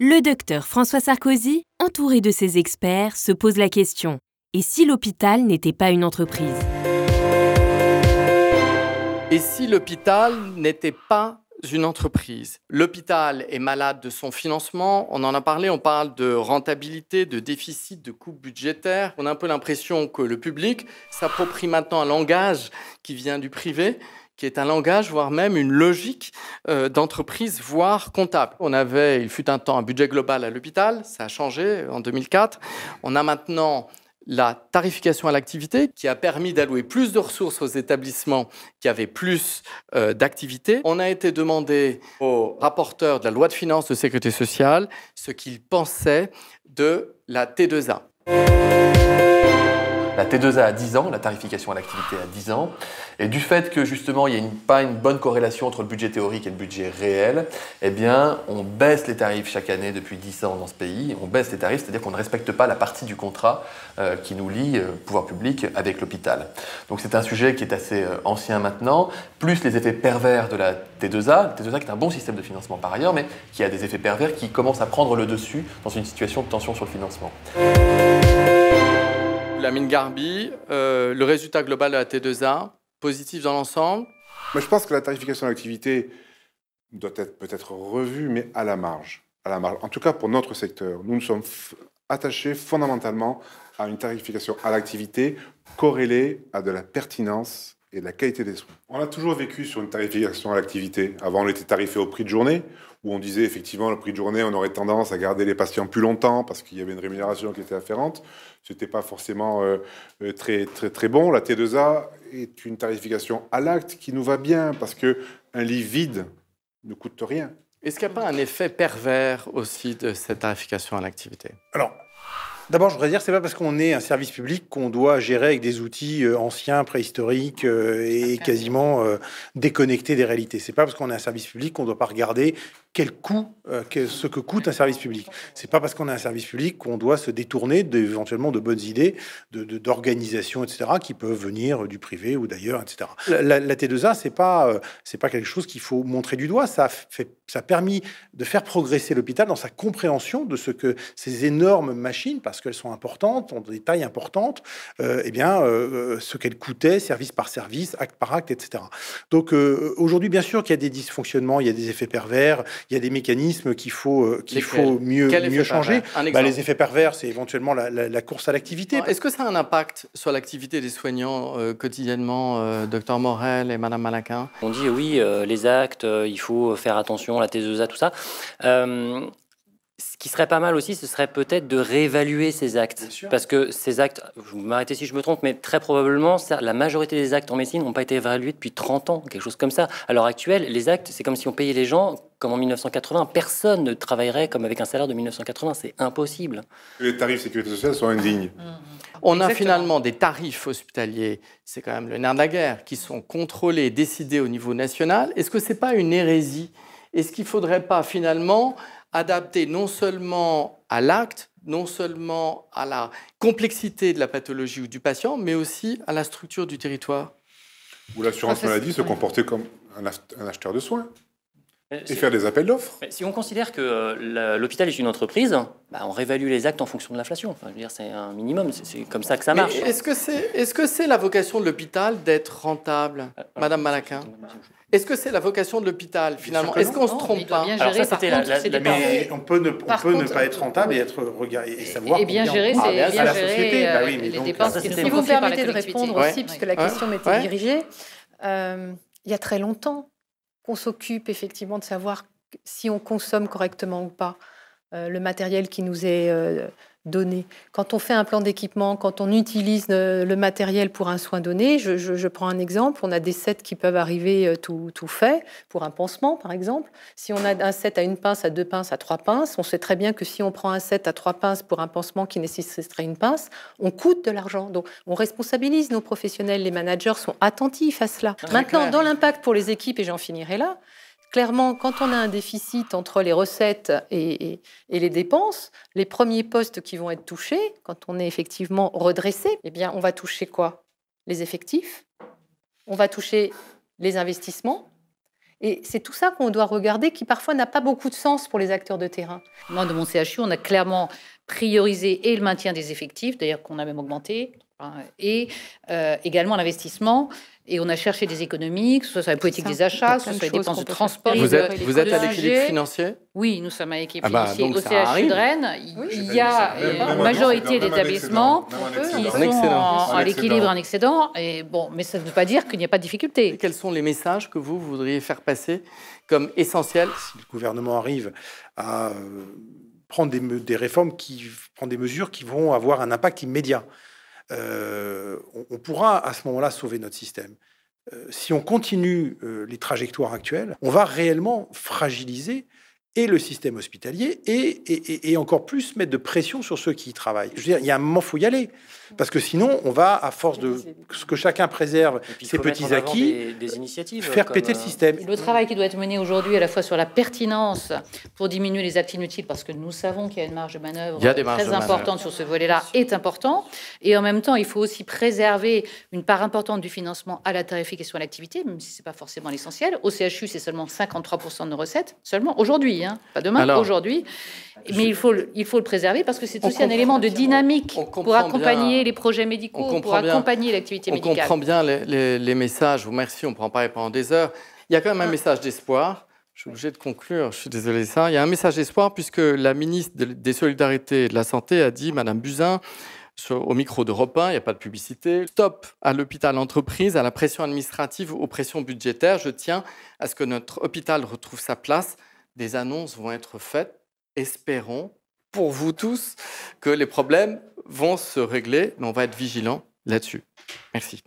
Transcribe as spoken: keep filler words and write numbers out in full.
Le docteur François Sarkozy, entouré de ses experts, se pose la question « Et si l'hôpital n'était pas une entreprise ?» Et si l'hôpital n'était pas une entreprise ? L'hôpital est malade de son financement, on en a parlé, on parle de rentabilité, de déficit, de coupes budgétaires. On a un peu l'impression que le public s'approprie maintenant un langage qui vient du privé, qui est un langage, voire même une logique euh, d'entreprise, voire comptable. On avait, il fut un temps, un budget global à l'hôpital, ça a changé en deux mille quatre. On a maintenant la tarification à l'activité qui a permis d'allouer plus de ressources aux établissements qui avaient plus euh, d'activités. On a été demandé aux rapporteurs de la loi de finances de sécurité sociale ce qu'ils pensaient de la T deux A. La T deux A a dix ans, la tarification à l'activité a dix ans. Et du fait que, justement, il n'y a une, pas une bonne corrélation entre le budget théorique et le budget réel, eh bien, on baisse les tarifs chaque année depuis dix ans dans ce pays. On baisse les tarifs, c'est-à-dire qu'on ne respecte pas la partie du contrat euh, qui nous lie, euh, pouvoir public, avec l'hôpital. Donc, c'est un sujet qui est assez euh, ancien maintenant, plus les effets pervers de la T deux A. La T deux A qui est un bon système de financement par ailleurs, mais qui a des effets pervers qui commencent à prendre le dessus dans une situation de tension sur le financement. Amine Garbi, euh, le résultat global de la T deux A, positif dans l'ensemble. Moi, je pense que la tarification à l'activité doit être peut-être revue, mais à la marge. À la marge. En tout cas, pour notre secteur, nous nous sommes f- attachés fondamentalement à une tarification à l'activité corrélée à de la pertinence et de la qualité des soins. On a toujours vécu sur une tarification à l'activité. Avant, on était tarifé au prix de journée, où on disait effectivement le prix de journée, on aurait tendance à garder les patients plus longtemps parce qu'il y avait une rémunération qui était afférente. Ce n'était pas forcément euh, très, très, très bon. La T deux A est une tarification à l'acte qui nous va bien parce qu'un lit vide ne coûte rien. Est-ce qu'il n'y a pas un effet pervers aussi de cette tarification à l'activité ? Alors, d'abord, je voudrais dire que ce n'est pas parce qu'on est un service public qu'on doit gérer avec des outils anciens, préhistoriques et quasiment déconnectés des réalités. Ce n'est pas parce qu'on est un service public qu'on ne doit pas regarder quel coût, ce que coûte un service public. Ce n'est pas parce qu'on est un service public qu'on doit se détourner d'éventuellement de bonnes idées, de, de, d'organisation, et cetera, qui peuvent venir du privé ou d'ailleurs, et cetera. La, la T deux A, ce n'est pas, c'est pas quelque chose qu'il faut montrer du doigt. Ça a, fait, ça a permis de faire progresser l'hôpital dans sa compréhension de ce que ces énormes machines, parce qu'elles sont importantes, ont des tailles importantes, euh, eh bien, euh, ce qu'elles coûtaient, service par service, acte par acte, et cetera. Donc, euh, aujourd'hui, bien sûr qu'il y a des dysfonctionnements, il y a des effets pervers, il y a des mécanismes qu'il faut, euh, qu'il faut mieux, mieux changer. Bah, les effets pervers, c'est éventuellement la, la, la course à l'activité. Est-ce que ça a un impact sur l'activité des soignants euh, quotidiennement, euh, docteur Morel et madame Malacquin ? On dit, oui, euh, les actes, euh, il faut faire attention, la T deux A, tout ça. Euh, Ce qui serait pas mal aussi, ce serait peut-être de réévaluer ces actes. Parce que ces actes, vous m'arrêtez si je me trompe, mais très probablement, ça, la majorité des actes en médecine n'ont pas été évalués depuis trente ans, quelque chose comme ça. À l'heure actuelle, les actes, c'est comme si on payait les gens comme en mille neuf cent quatre-vingts. Personne ne travaillerait comme avec un salaire de mille neuf cent quatre-vingts, c'est impossible. Les tarifs sécurité sociale sont indignes. Mmh. On Exactement. a finalement des tarifs hospitaliers, c'est quand même le nerf de la guerre, qui sont contrôlés, décidés au niveau national. Est-ce que c'est pas une hérésie ? Est-ce qu'il faudrait pas finalement adapté non seulement à l'acte, non seulement à la complexité de la pathologie ou du patient, mais aussi à la structure du territoire. Ou l'assurance maladie se comporter comme un acheteur de soins et si faire des appels d'offres. Si on considère que l'hôpital est une entreprise, bah on réévalue les actes en fonction de l'inflation. Enfin, je veux dire, c'est un minimum, c'est, c'est comme ça que ça marche. Mais est-ce que c'est, est-ce que c'est la vocation de l'hôpital d'être rentable, euh, madame Malacquin ? Est-ce que c'est la vocation de l'hôpital, finalement ? Est-ce qu'on ne se trompe pas ? Alors ça, c'était la, la, la... Mais on peut ne, on peut contre, ne pas être rentable et, être, et savoir... Et bien gérer, c'est bien gérer, ah, bien gérer euh, bah oui, les donc, dépenses. Ça, si vous me permettez de répondre ouais. aussi, puisque la question ouais. m'était ouais. dirigée, euh, il y a très longtemps qu'on s'occupe effectivement de savoir si on consomme correctement ou pas euh, le matériel qui nous est euh, donné. Quand on fait un plan d'équipement, quand on utilise le matériel pour un soin donné, je, je, je prends un exemple, on a des sets qui peuvent arriver tout, tout faits, pour un pansement par exemple. Si on a un set à une pince, à deux pinces, à trois pinces, on sait très bien que si on prend un set à trois pinces pour un pansement qui nécessiterait une pince, on coûte de l'argent. Donc on responsabilise nos professionnels, les managers sont attentifs à cela. Très Maintenant, clair. Dans l'impact pour les équipes, et j'en finirai là, clairement, quand on a un déficit entre les recettes et, et, et les dépenses, les premiers postes qui vont être touchés, quand on est effectivement redressé, eh bien, on va toucher quoi ? Les effectifs, on va toucher les investissements, Et c'est tout ça qu'on doit regarder, qui parfois n'a pas beaucoup de sens pour les acteurs de terrain. Moi, de mon C H U, on a clairement priorisé et le maintien des effectifs, d'ailleurs qu'on a même augmenté, et euh, également l'investissement. Et on a cherché des économies, que ce soit sur la politique des achats, que ce soit les dépenses de transport. Vous êtes, vous êtes à l'équilibre financier? Oui, nous sommes à l'équilibre ah bah, financier. Au C H U de Rennes, oui. il y a une majorité d'établissements qui sont à l'équilibre en excédent. Et bon, mais ça ne veut pas dire qu'il n'y a pas de difficulté. Et quels sont les messages que vous voudriez faire passer comme essentiels? Si le gouvernement arrive à prendre des, des réformes, qui prend des mesures qui vont avoir un impact immédiat, Euh, on, on pourra à ce moment-là sauver notre système. Euh, si on continue euh, les trajectoires actuelles, on va réellement fragiliser et le système hospitalier et, et, et encore plus mettre de pression sur ceux qui y travaillent. Je veux dire, il y a un moment, il faut y aller. Parce que sinon, on va, à force de ce que chacun préserve ses petits acquis, des, des initiatives, faire comme... péter le système. Le travail qui doit être mené aujourd'hui, à la fois sur la pertinence pour diminuer les actes inutiles, parce que nous savons qu'il y a une marge de manœuvre très importante sur ce volet-là, est important. Et en même temps, il faut aussi préserver une part importante du financement à la tarification à l'activité, même si ce n'est pas forcément l'essentiel. Au C H U, c'est seulement cinquante-trois pour cent de nos recettes, seulement aujourd'hui, hein, pas demain, aujourd'hui. Mais je... il, faut, il faut le préserver parce que c'est aussi un élément de dynamique pour accompagner bien les projets médicaux, pour accompagner l'activité médicale. On comprend bien les, les, les messages. Je vous remercie, on ne prend pas pendant des heures. Il y a quand même un message d'espoir. Je suis obligé de conclure, je suis désolé ça. Il y a un message d'espoir puisque la ministre des Solidarités et de la Santé a dit, Madame Buzyn, au micro d'Europe un, il n'y a pas de publicité. Stop à l'hôpital entreprise, à la pression administrative, aux pressions budgétaires. Je tiens à ce que notre hôpital retrouve sa place. Des annonces vont être faites. Espérons pour vous tous que les problèmes vont se régler, mais on va être vigilants là-dessus. Merci.